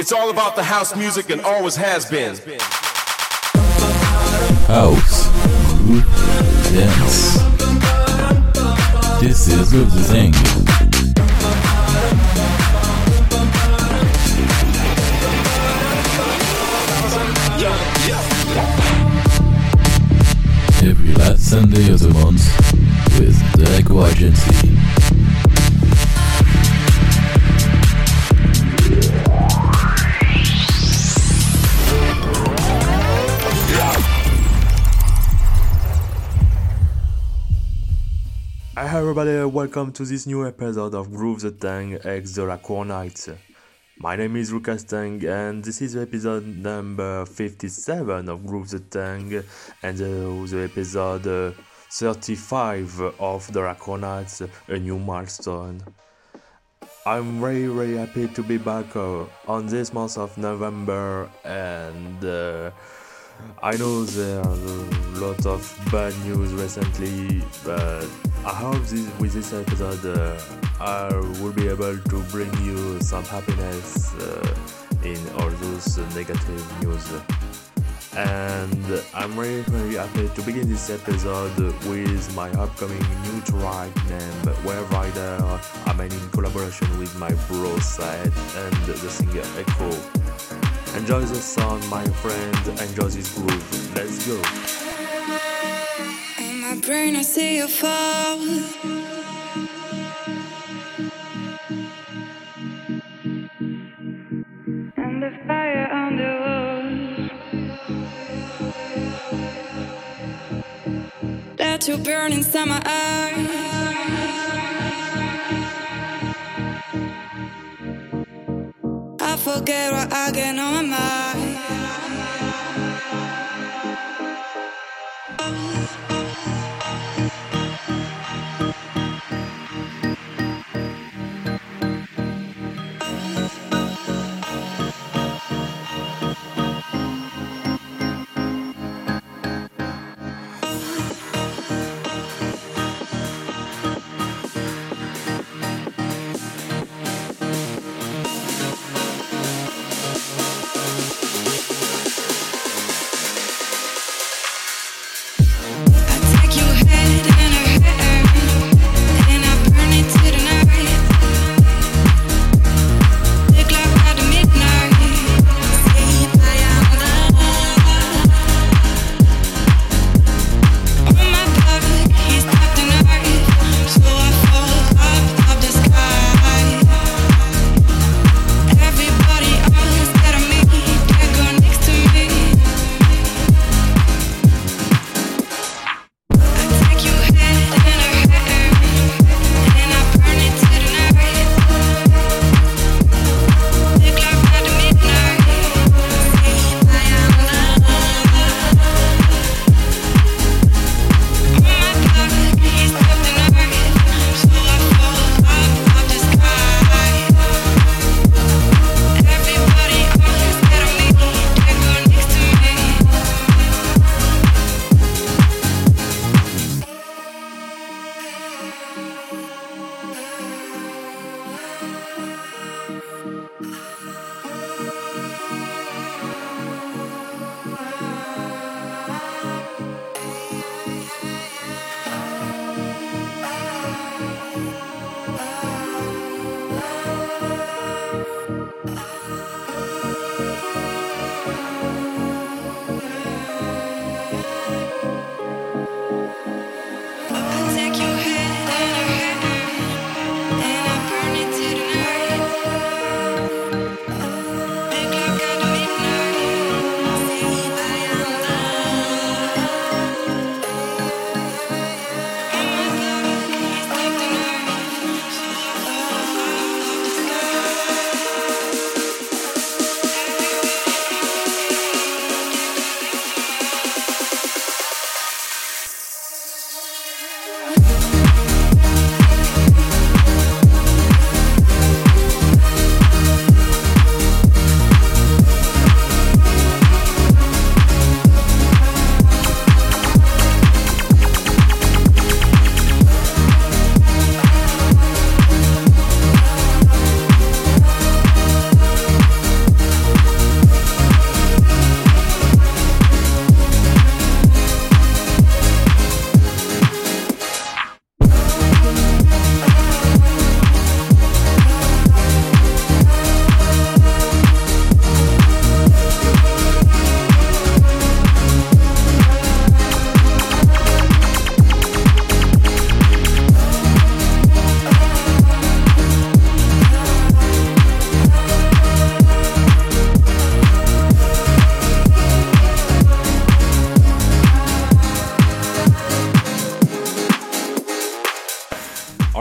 It's all about the house music and always has been. House, move, dance. This is Groove The Thang. Every last Sunday of the month with Delacour Agency. Hi everybody, welcome to this new episode of Groove The Thang x Delacour Nights. My name is Lucas Thang and this is episode number 57 of Groove The Thang and the episode 35 of Delacour Nights, a new milestone. I'm very happy to be back on this month of November, and I know there are a lot of bad news recently, but I hope with this episode I will be able to bring you some happiness in all those negative news. And I'm very happy to begin this episode with my upcoming new track named Wave Rider, I made in collaboration with my bro Saet and the singer Ehko. Enjoy the sound, my friend, enjoy this groove, let's go! In my brain I see you fall, and the fire on the walls that you burn inside my eyes. I forget what I get on my mind.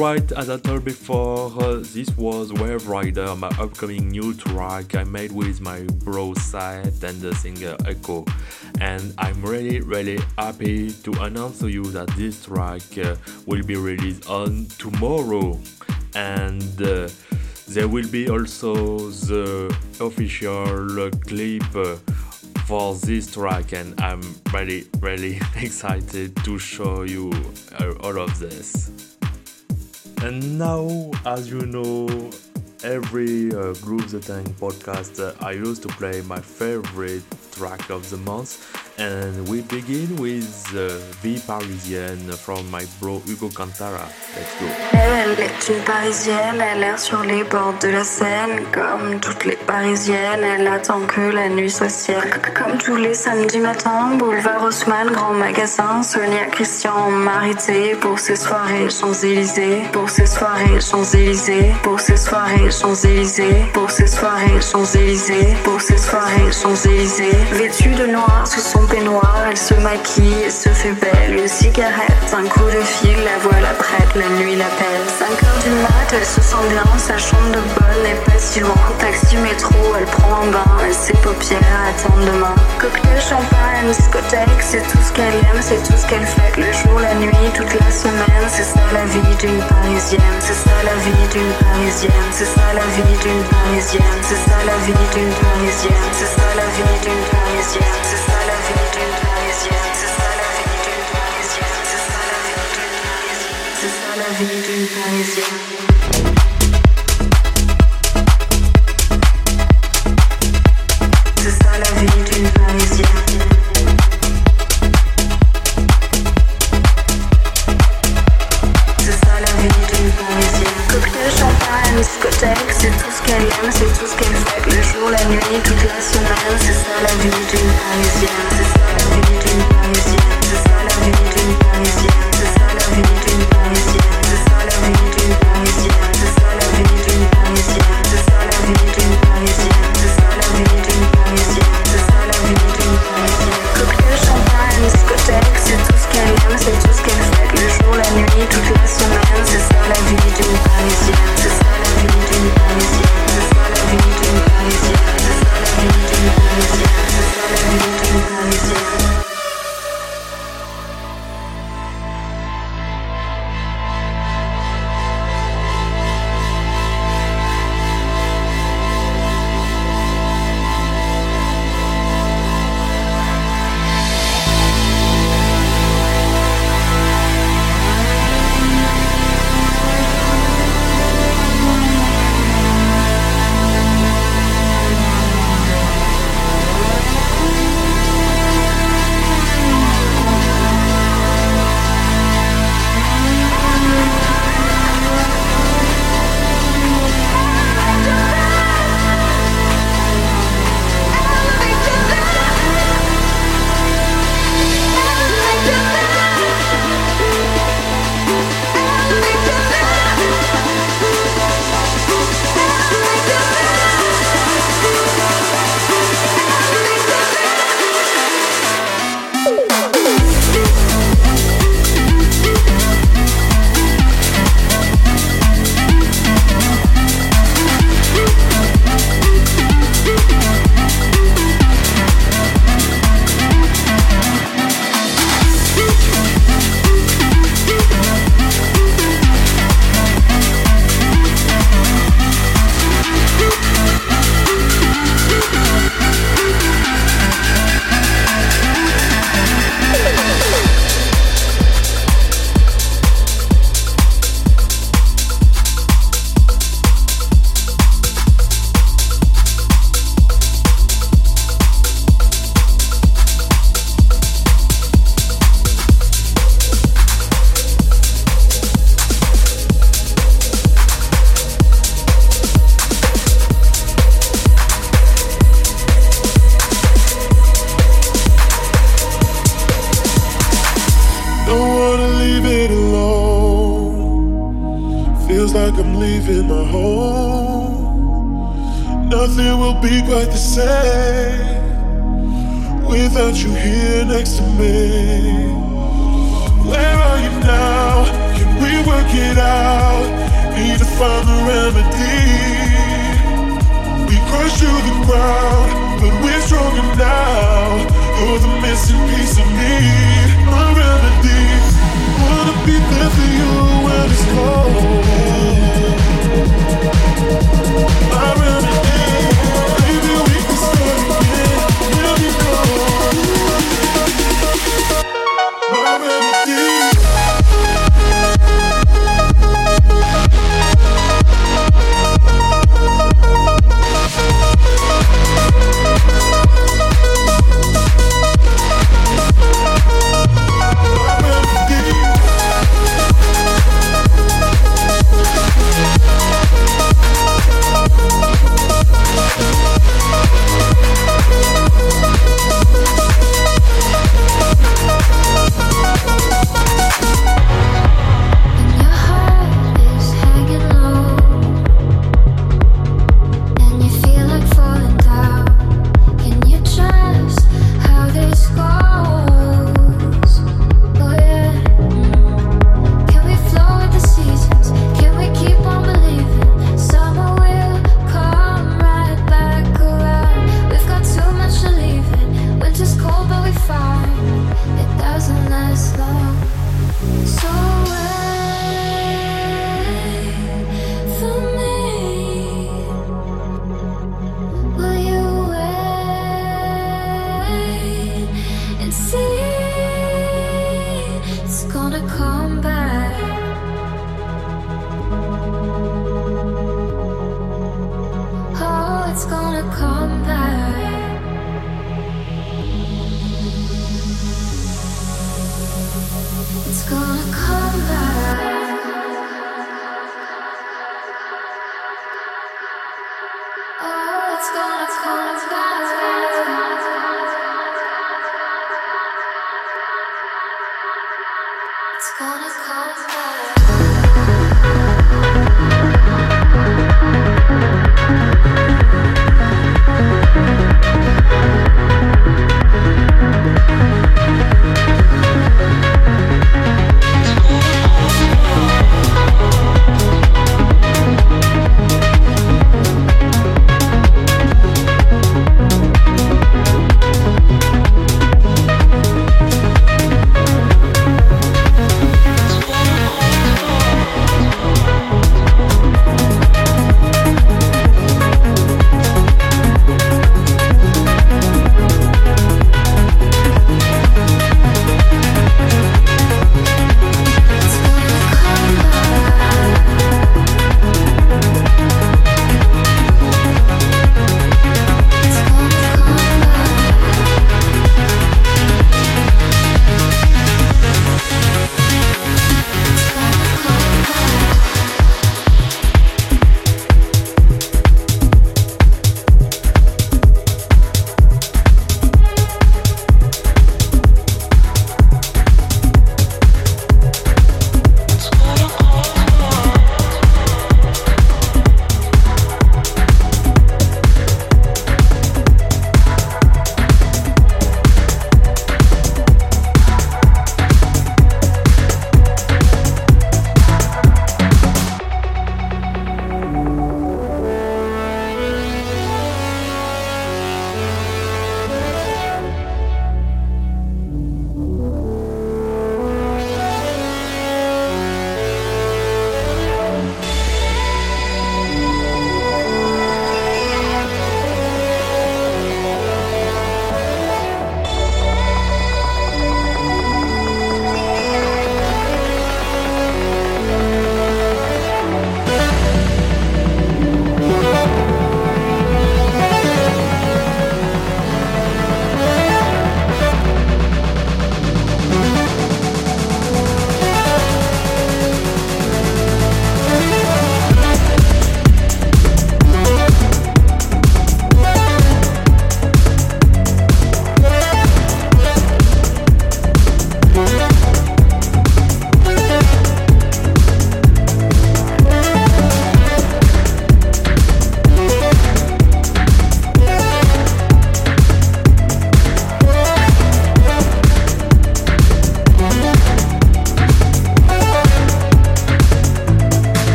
Alright, as I told before, this was Wave Rider, my upcoming new track I made with my bro Saet and the singer Ehko. And I'm really happy to announce to you that this track will be released on tomorrow. And there will be also the official clip for this track, and I'm really excited to show you all of this. And now, as you know, every Groove The Thang podcast I used to play my favorite track of the month, and we begin with Vie Parisienne from my bro Hugo Cantarra. Let's go. Elle est une parisienne, elle erre sur les bords de la Seine. Comme toutes les parisiennes, elle attend que la nuit soit ciel. Comme tous les samedis matins, boulevard Haussmann, grand magasin, Sonia Christian m'arrêtait pour ces soirées Champs-Élysées, pour ces soirées Champs-Élysées, pour ces soirées Champs-Élysées, pour ces soirées Champs-Élysées, pour ces soirées Champs-Élysées. Vêtue de noir sous son peignoir, elle se maquille et se fait belle. Une cigarette, un coup de fil, la voilà prête, la nuit l'appelle. 5h du mat', elle se sent bien, sa chambre de bonne n'est pas si loin. Taxi, métro, elle prend un bain, et ses paupières attendent demain. Cocktail, champagne, discothèque, c'est tout ce qu'elle aime, c'est tout ce qu'elle fait. Le jour, la nuit, toute la semaine, c'est ça la vie d'une parisienne. C'est ça la vie d'une parisienne, c'est ça la vie d'une parisienne, c'est ça la vie d'une parisienne, c'est ça la vie d'une parisienne, c'est ça la vie d'une parisienne, c'est ça la vie d'une parisienne, c'est ça la vie d'une parisienne, c'est ça la vie d'une parisienne. C'est tout ce qu'elle aime, c'est tout ce qu'elle fait. Le jour, la nuit, toute la semaine. C'est ça la vie d'une parisienne. C'est ça la vie d'une parisienne. C'est ça la vie d'une parisienne. C'est ça la vie d'une parisienne. C'est ça la vie d'une parisienne. C'est ça la vie d'une parisienne. C'est ça la vie d'une parisienne. C'est ça la vie d'une parisienne. C'est ça la vie d'une parisienne. Cocktail, champagne, discothèque. C'est tout ce qu'elle aime, c'est tout ce qu'elle fait. Le jour, la nuit, toute la semaine. C'est ça la vie d'une parisienne. C'est ça la vie d'une parisienne. Without you here next to me, Where are you now? Can we work it out? Need to find the remedy. We crushed through the ground, but we're stronger now. You're the missing piece of me, my remedy. Wanna be there for you when it's cold. My remedy. Maybe we can start again. Let me go. My remedy.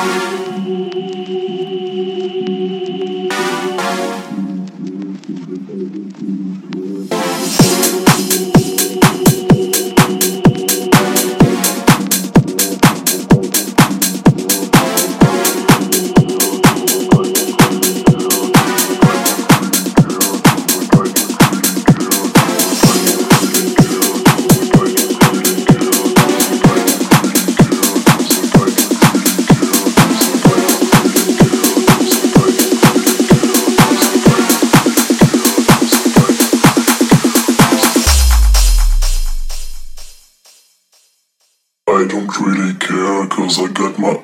I got my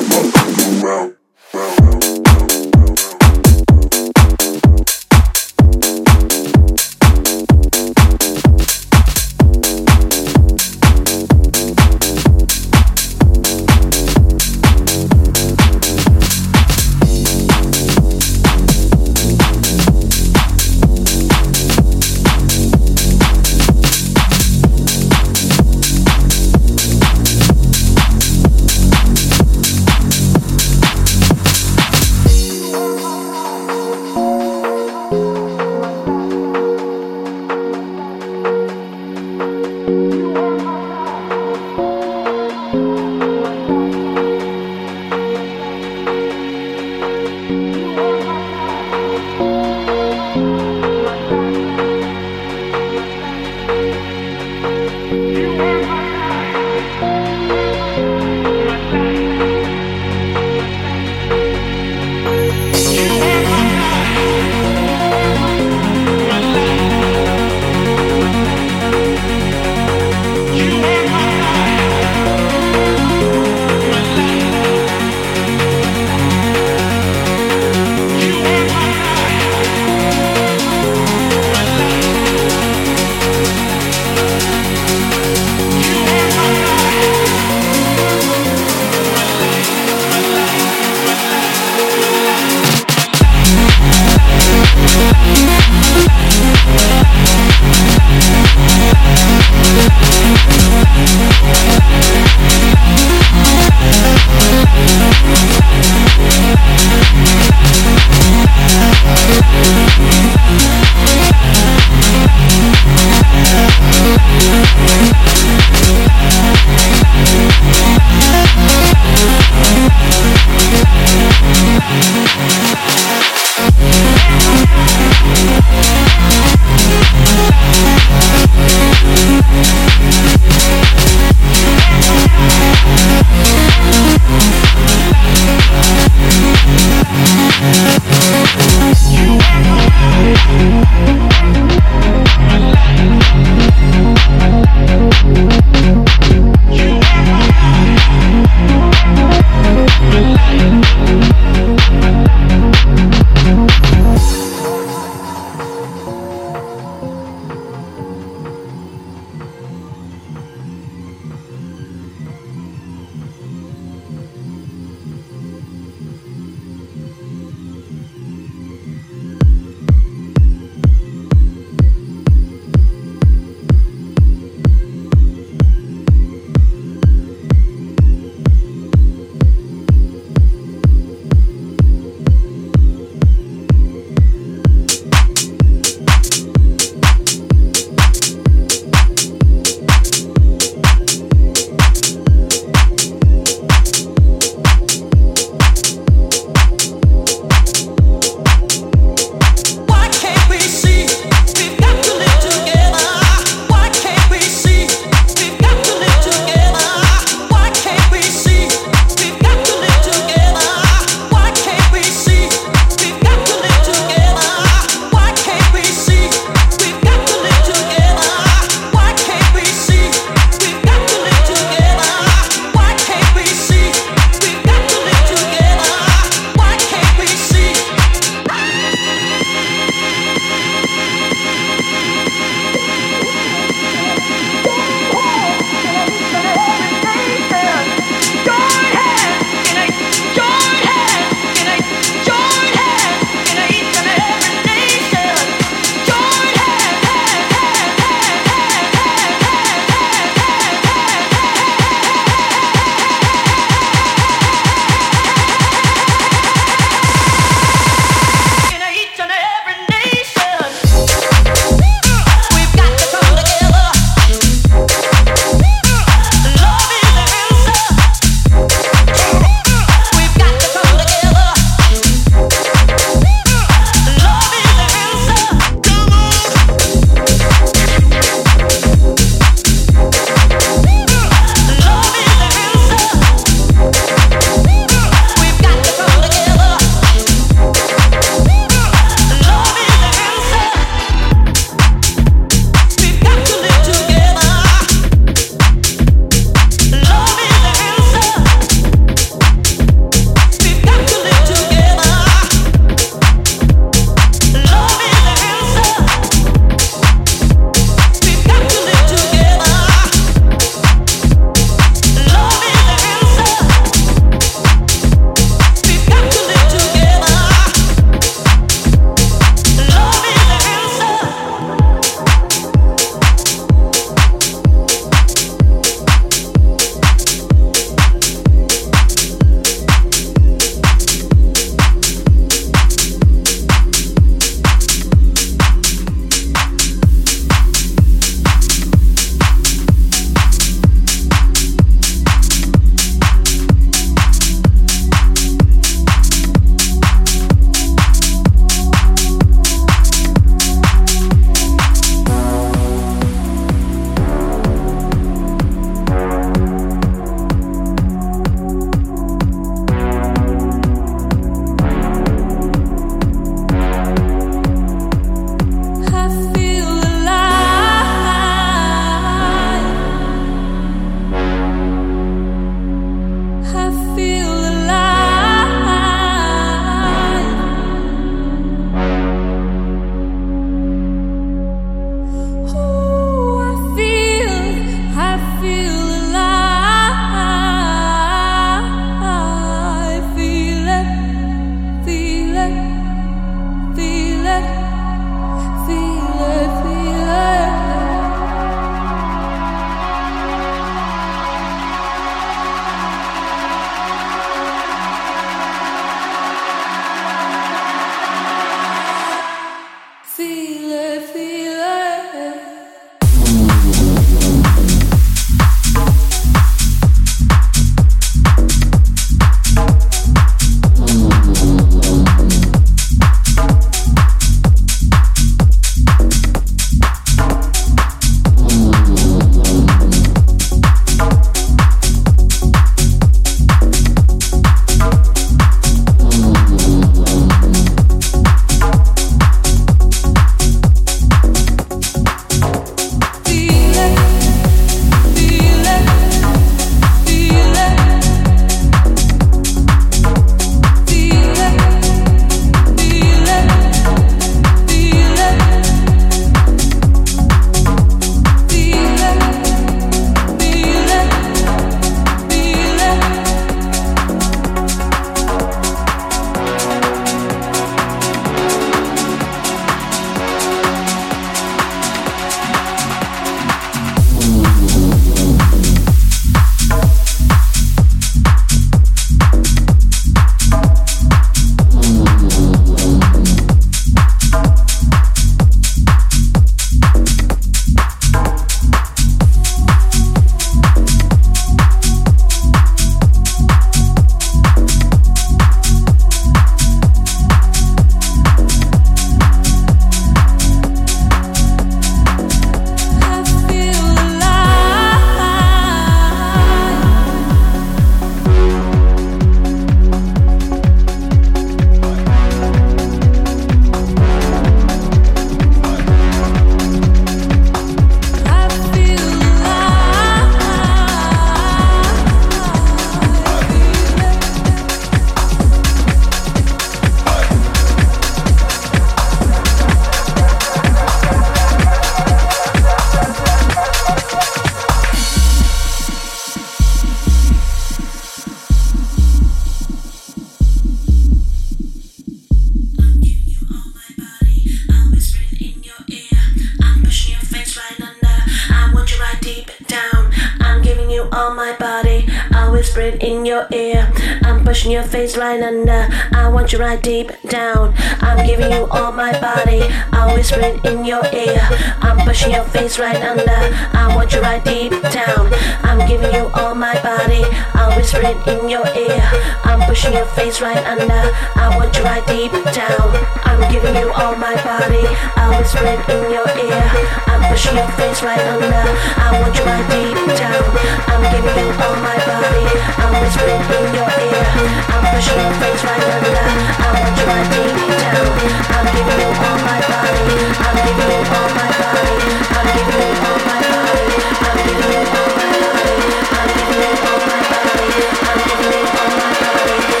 whispering in your ear. I'm pushing your face right under. I want you right deep down. I'm giving you all my body. I'm whispering in your ear. I'm pushing your face right under. I want you right deep down. I'm giving you all my body. I'm whispering in your ear. I'm pushing your face right under. I want you right deep down. I'm giving you all my body. I'm whispering in your ear. I'm pushing your face right under. I want you right deep down. I'm giving you all my body. I'm whispering in your ear. I'm pushing your face right under. I want you right deep down. I'm giving you all my body. I'm giving you all my body. I'm giving you all my body. I'm giving you all my body. I'm giving you all my body. I'm giving you all my body. I'm giving you all my body. I'm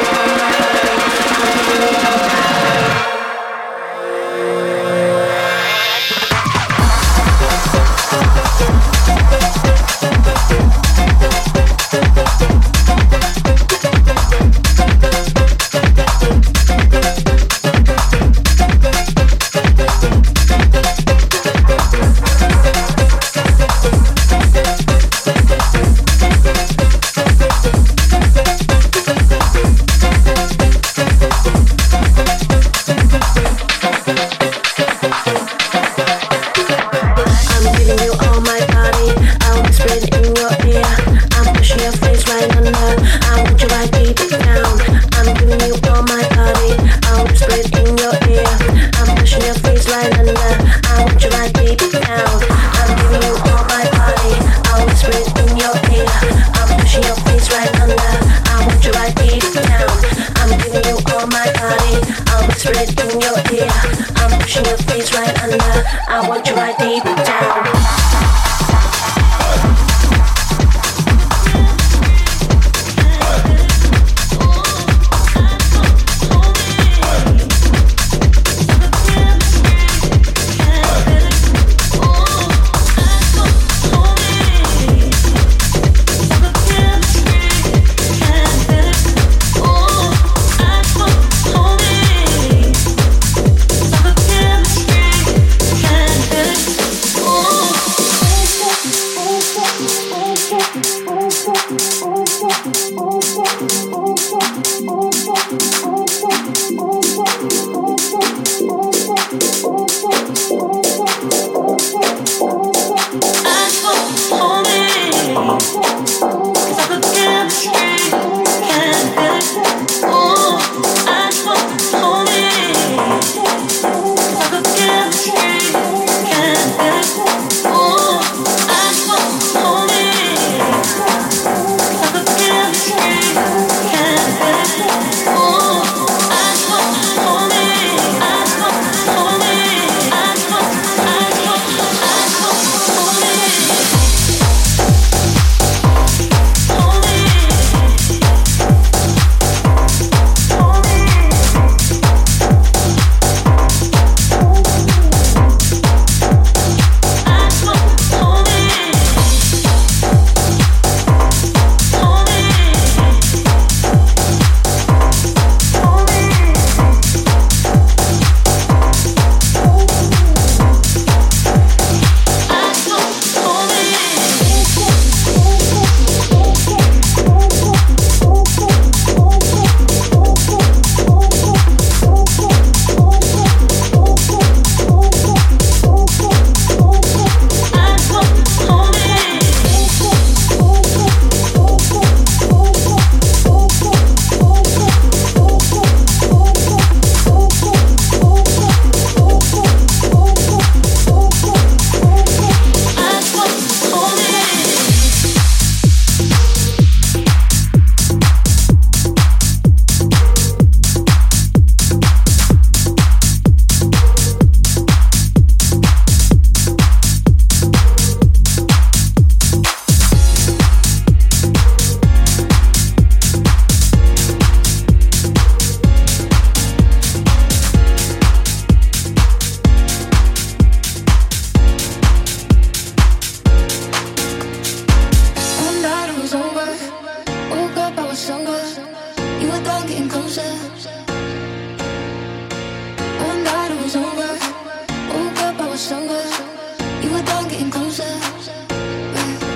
giving you all my body.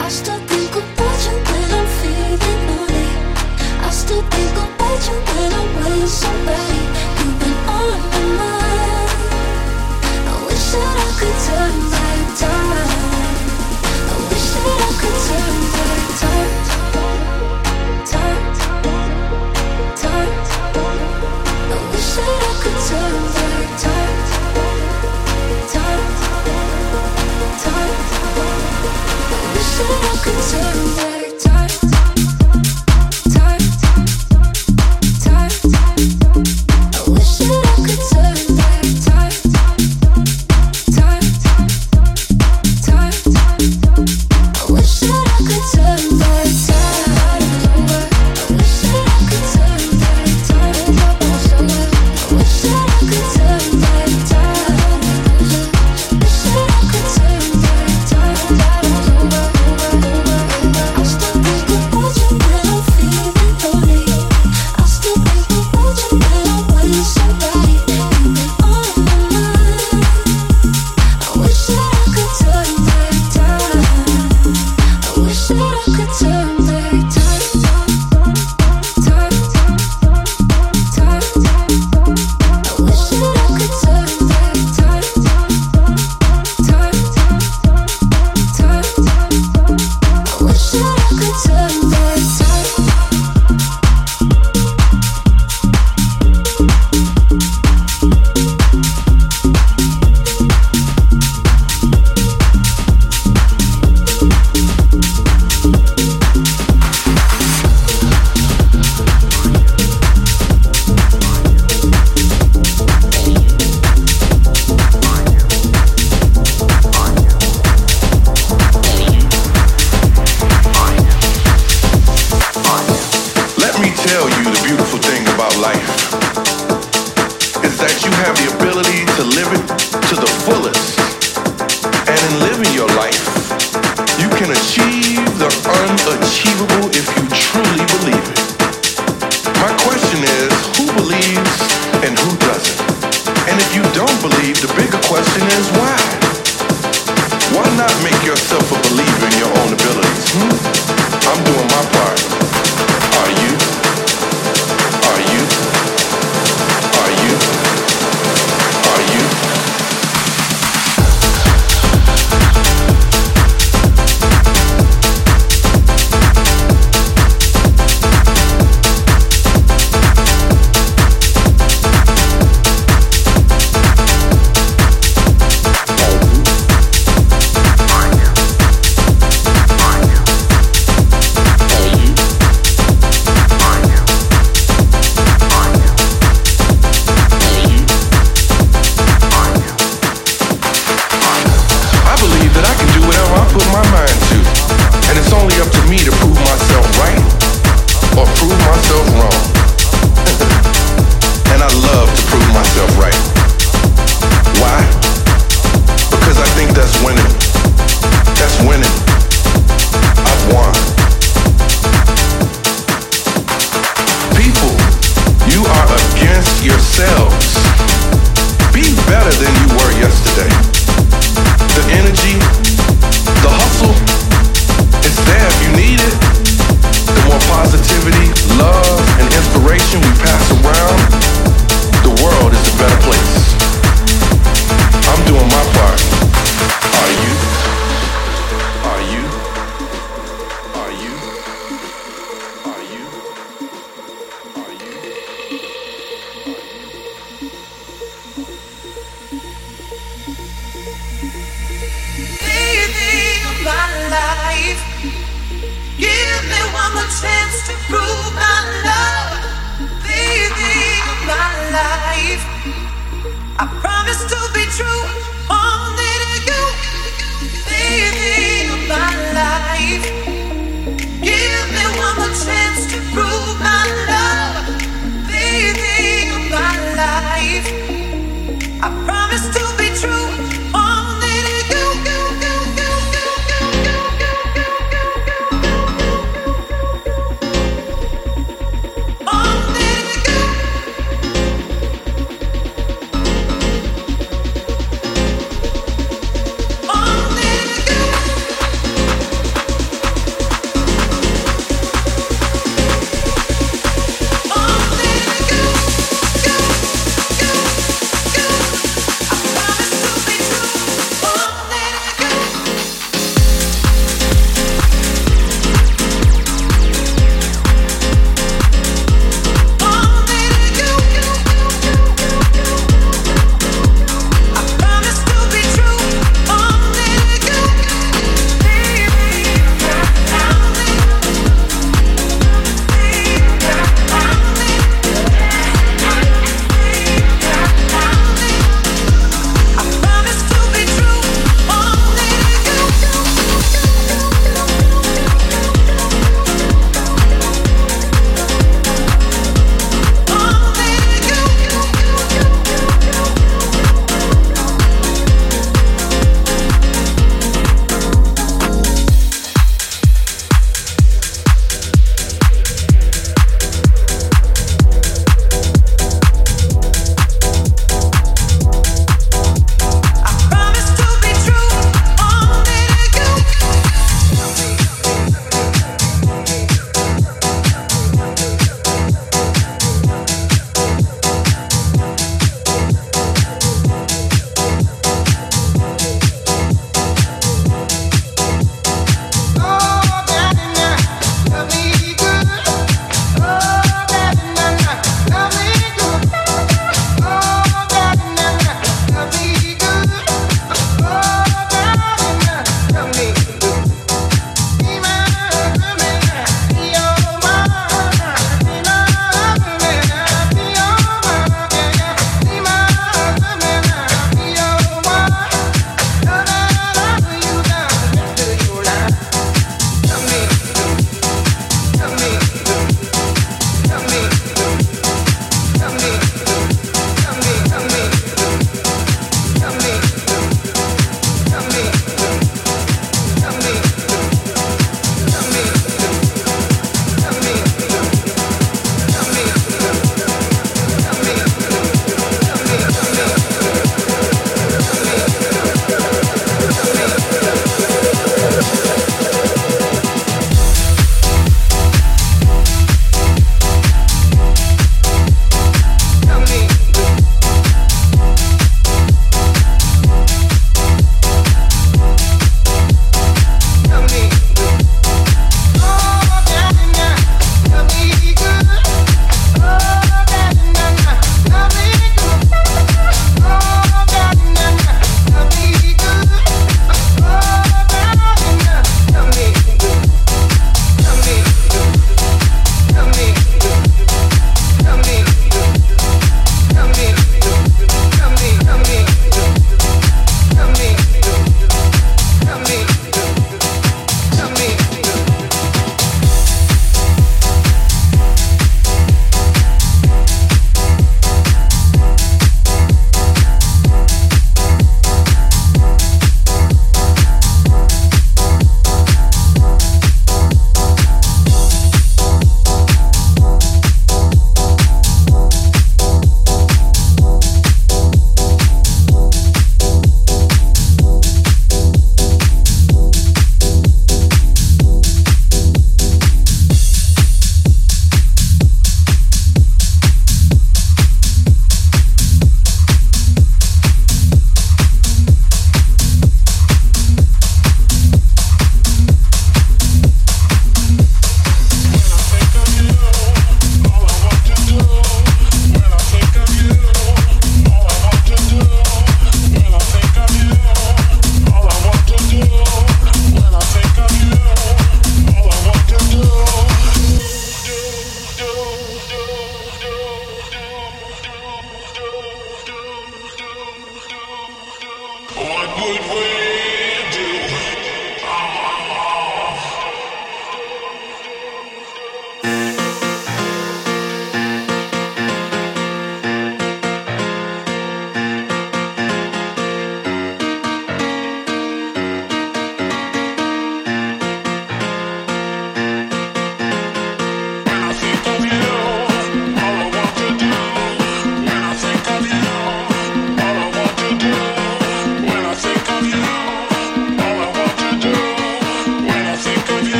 I still think about you when I'm feeling tell you the beautiful thing about life is that you have the ability to live it to the fullest. And in living your life, you can achieve the unachievable if you truly believe it. My question is, who believes and who doesn't? And if you don't believe, the bigger question is why? Why not make yourself a believer in your own abilities? I'm doing my part. Are you? Are you? Are you? Are you?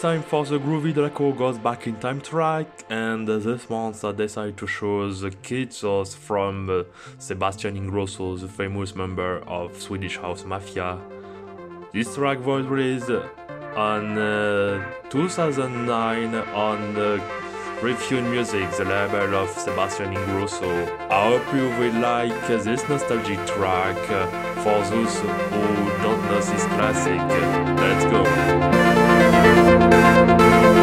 Time for the Groovy Delacour Goes Back in Time track, and this month I decided to show the Kitsos from Sebastian Ingrosso, the famous member of Swedish House Mafia. This track was released on 2009 on Refune Music, the label of Sebastian Ingrosso. I hope you will like this nostalgic track for those who don't know this classic. Let's go! We'll be right back.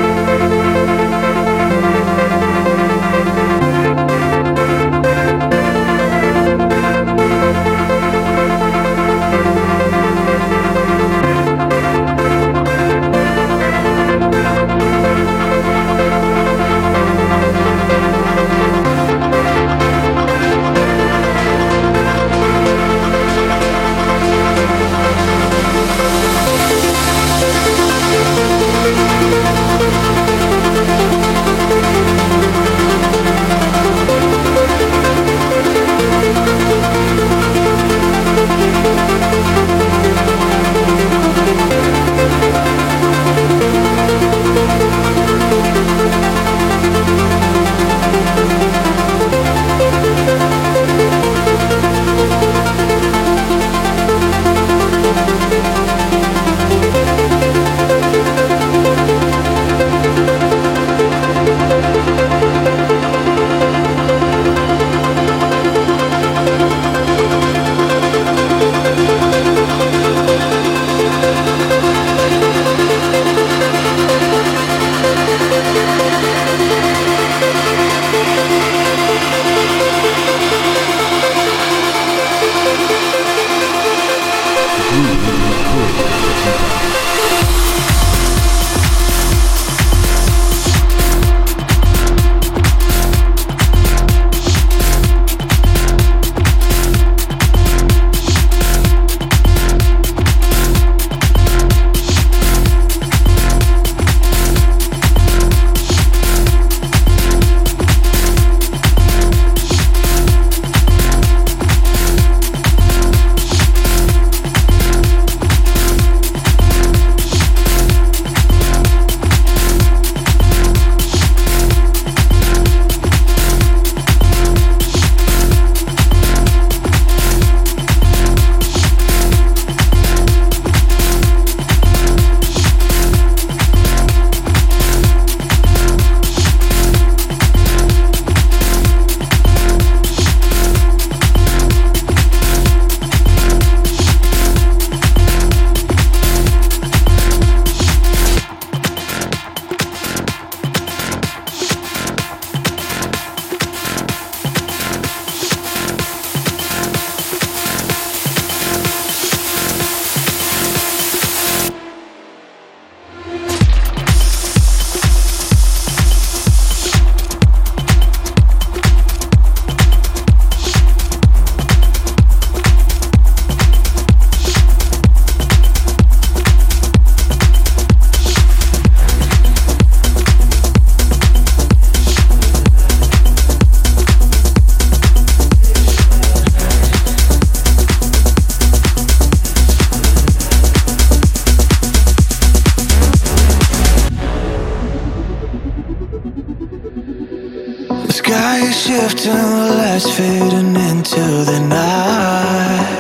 shift and the lights fading into the night,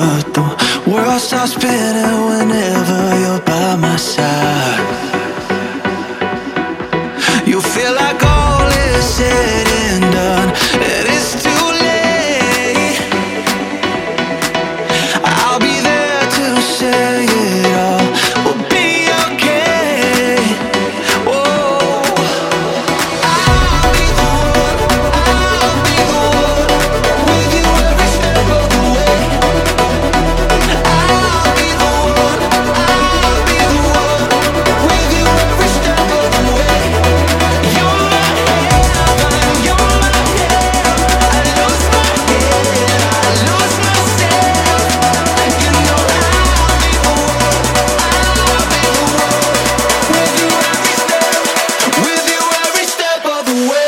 but the world starts spinning whenever you're by my side. You feel like all is said and done, and it's too late. I'll be there to say it all. We'll be okay. Oh, I'll be the one with you every step of the way. I'll be the one with you every step of the way. You're my heaven, you're my heaven. I lose my head, I lose myself. And you know I'll be the one with you every step of the way. With you every step of the way.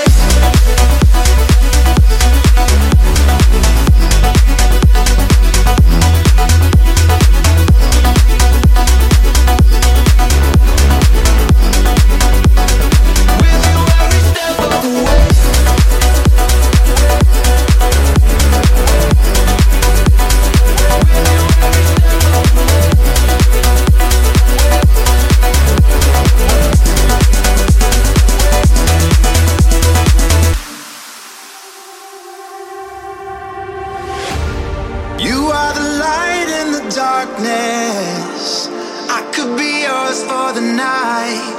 You are the light in the darkness. I could be yours for the night.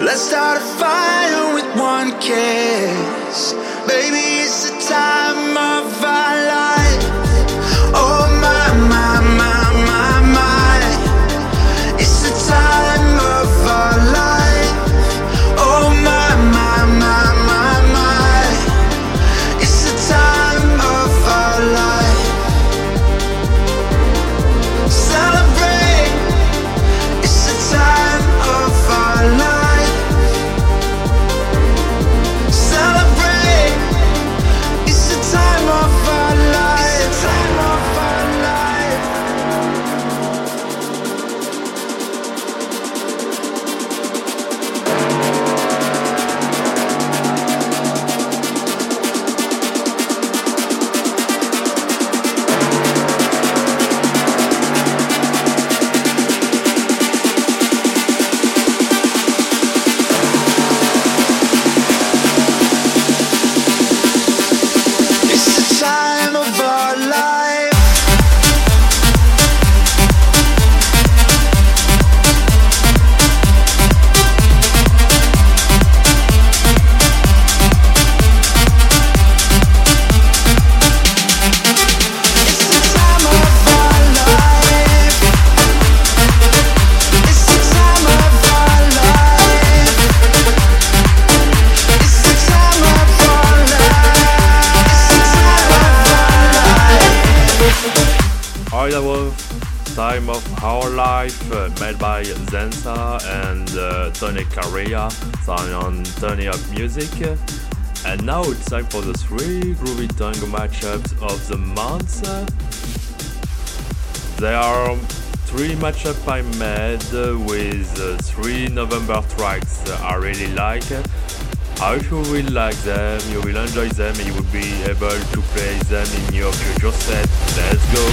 Let's start a fire with one kiss. Baby, it's the time of our life. Oh, my, my, my, my, my. It's the time of our life. Oh, my, my, my, my, my. It's the time of our life. Celebrate, it's the time of our life. Celebrate, it's the time of our life. It's the time of our life. It's the time of our life. It's the time of our life. It's the time of our life. It's the time of our life. It's the time of our life. That was Time of Our Life, made by Zensa and Tony Carrera, signed on Turn It Up Music. And now it's time for the three Groovy Tango matchups of the month. There are three matchups I made with three November tracks I really like. I hope you will like them, you will enjoy them, and you will be able to play them in your future set. Let's go!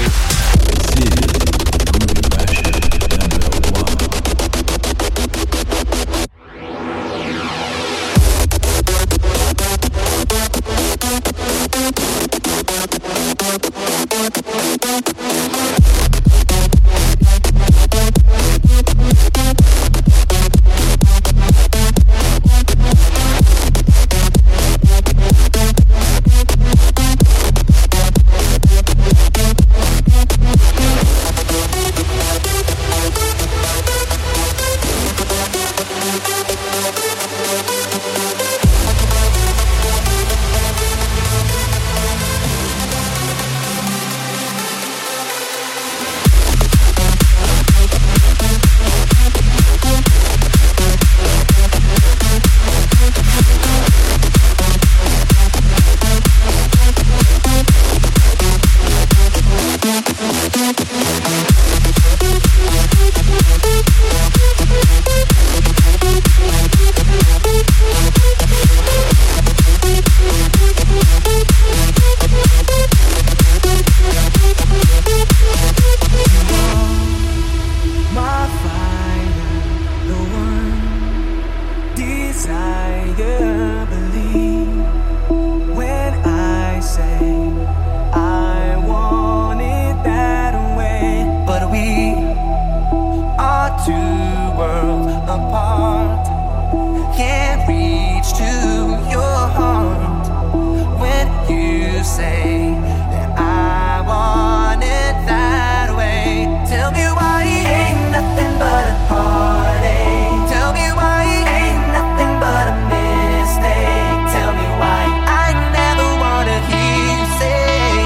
say that I want it that way. Tell me why it ain't nothing but a heartache. Tell me why it ain't nothing but a mistake. Tell me why I never wanna hear you say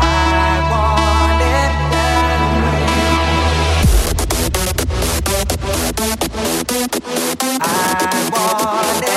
I want it that way. I want it that way. I want it that way.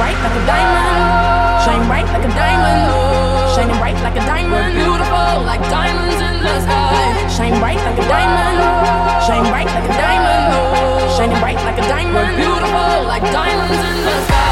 bright like a diamond, shine bright like a diamond, shining bright like a diamond. We're beautiful like diamonds in the sky. Shine bright like a diamond, shine bright like a diamond, shining bright like a diamond. We're beautiful like diamonds in the sky.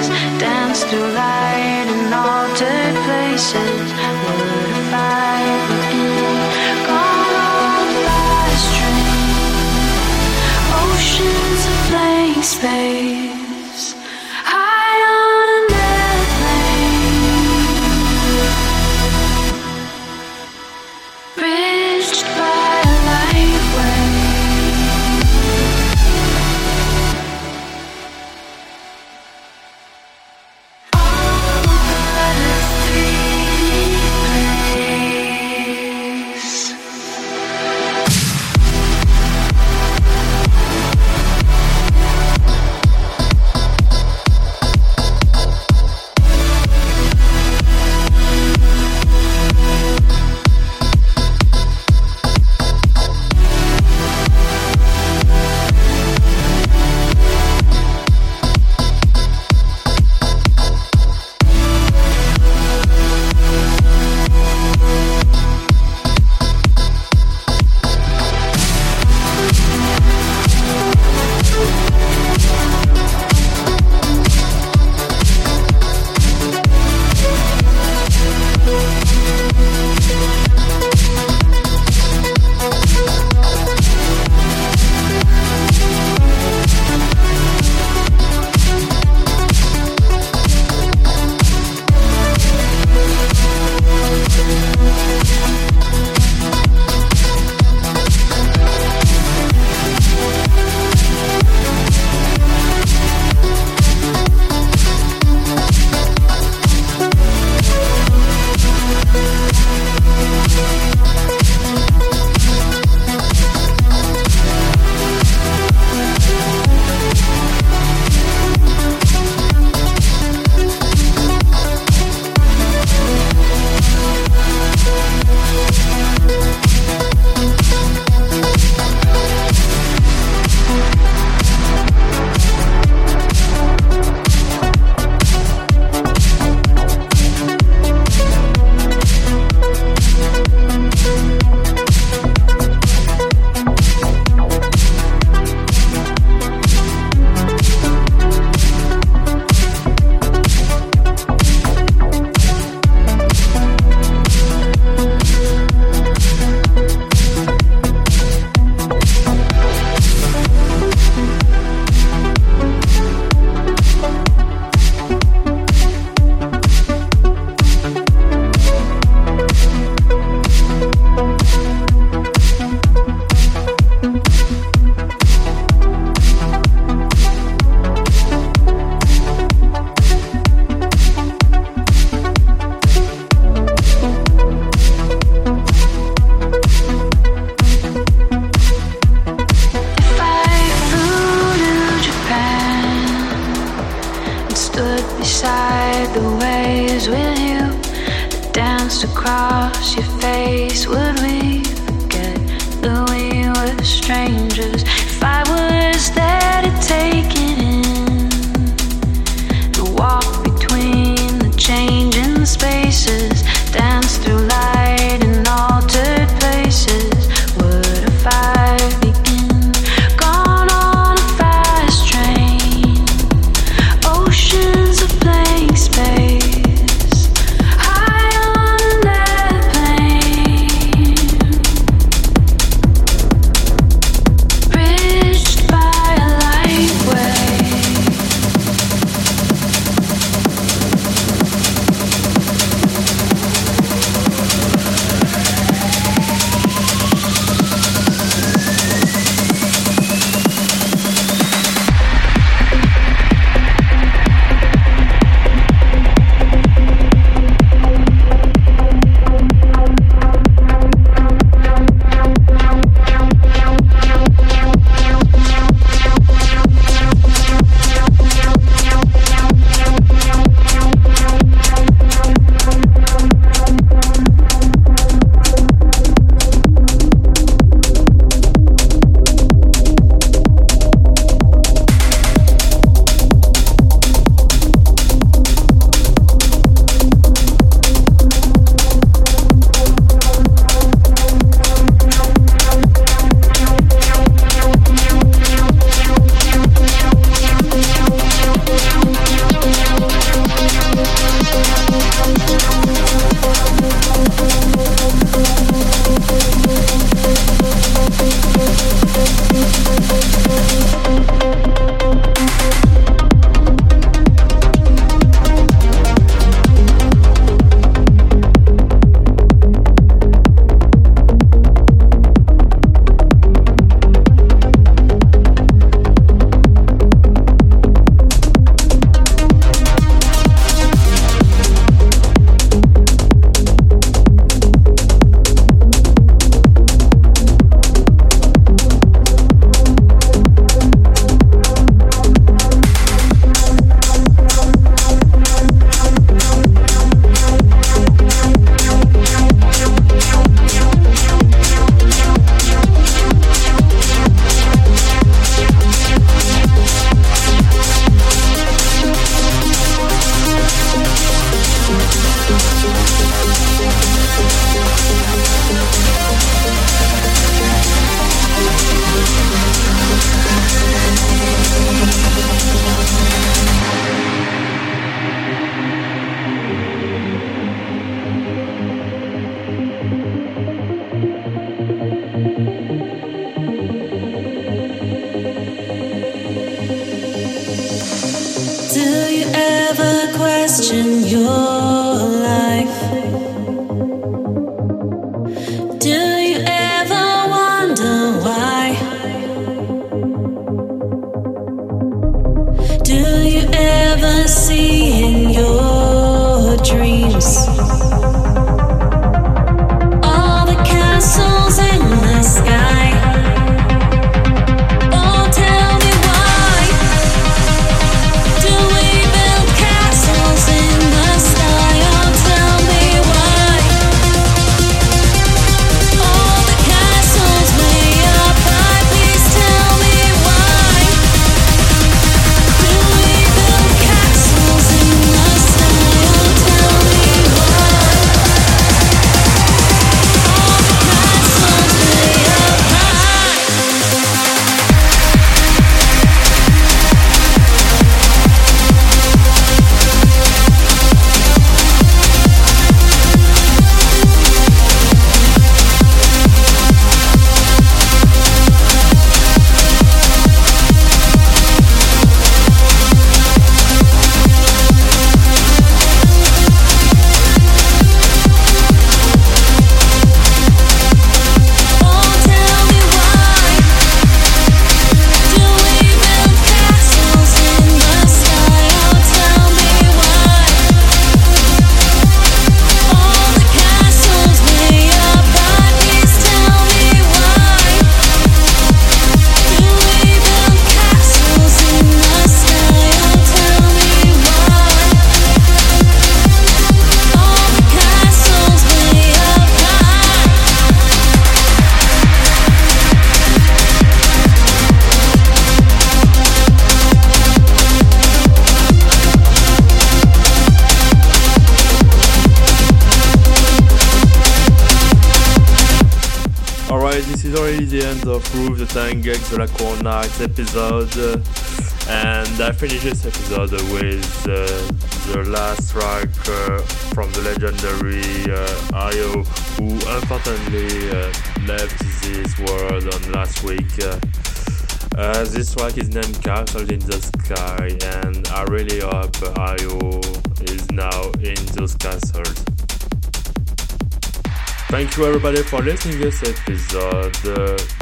faces, dance through light in altered places. What if I were you, gone on by a string? Oceans of blank space, high on an airplane, bridged by a light wave. Bridged by a light wave. Groove The Thang, Delacour Nights episode, and I finish this episode with the last track from the legendary Ayo, who unfortunately left this world on last week. This track is named Castles in the Sky, and I really hope Ayo is now in those castles. Thank you everybody for listening to this episode.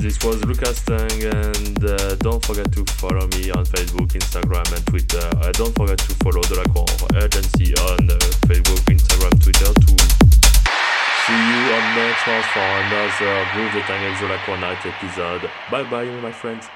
This was Lucas Thang, and don't forget to follow me on Facebook, Instagram and Twitter. Don't forget to follow Delacour Agency on Facebook, Instagram, Twitter too. See you on next one for another Groove The Thang and Delacour Night episode. Bye bye my friends.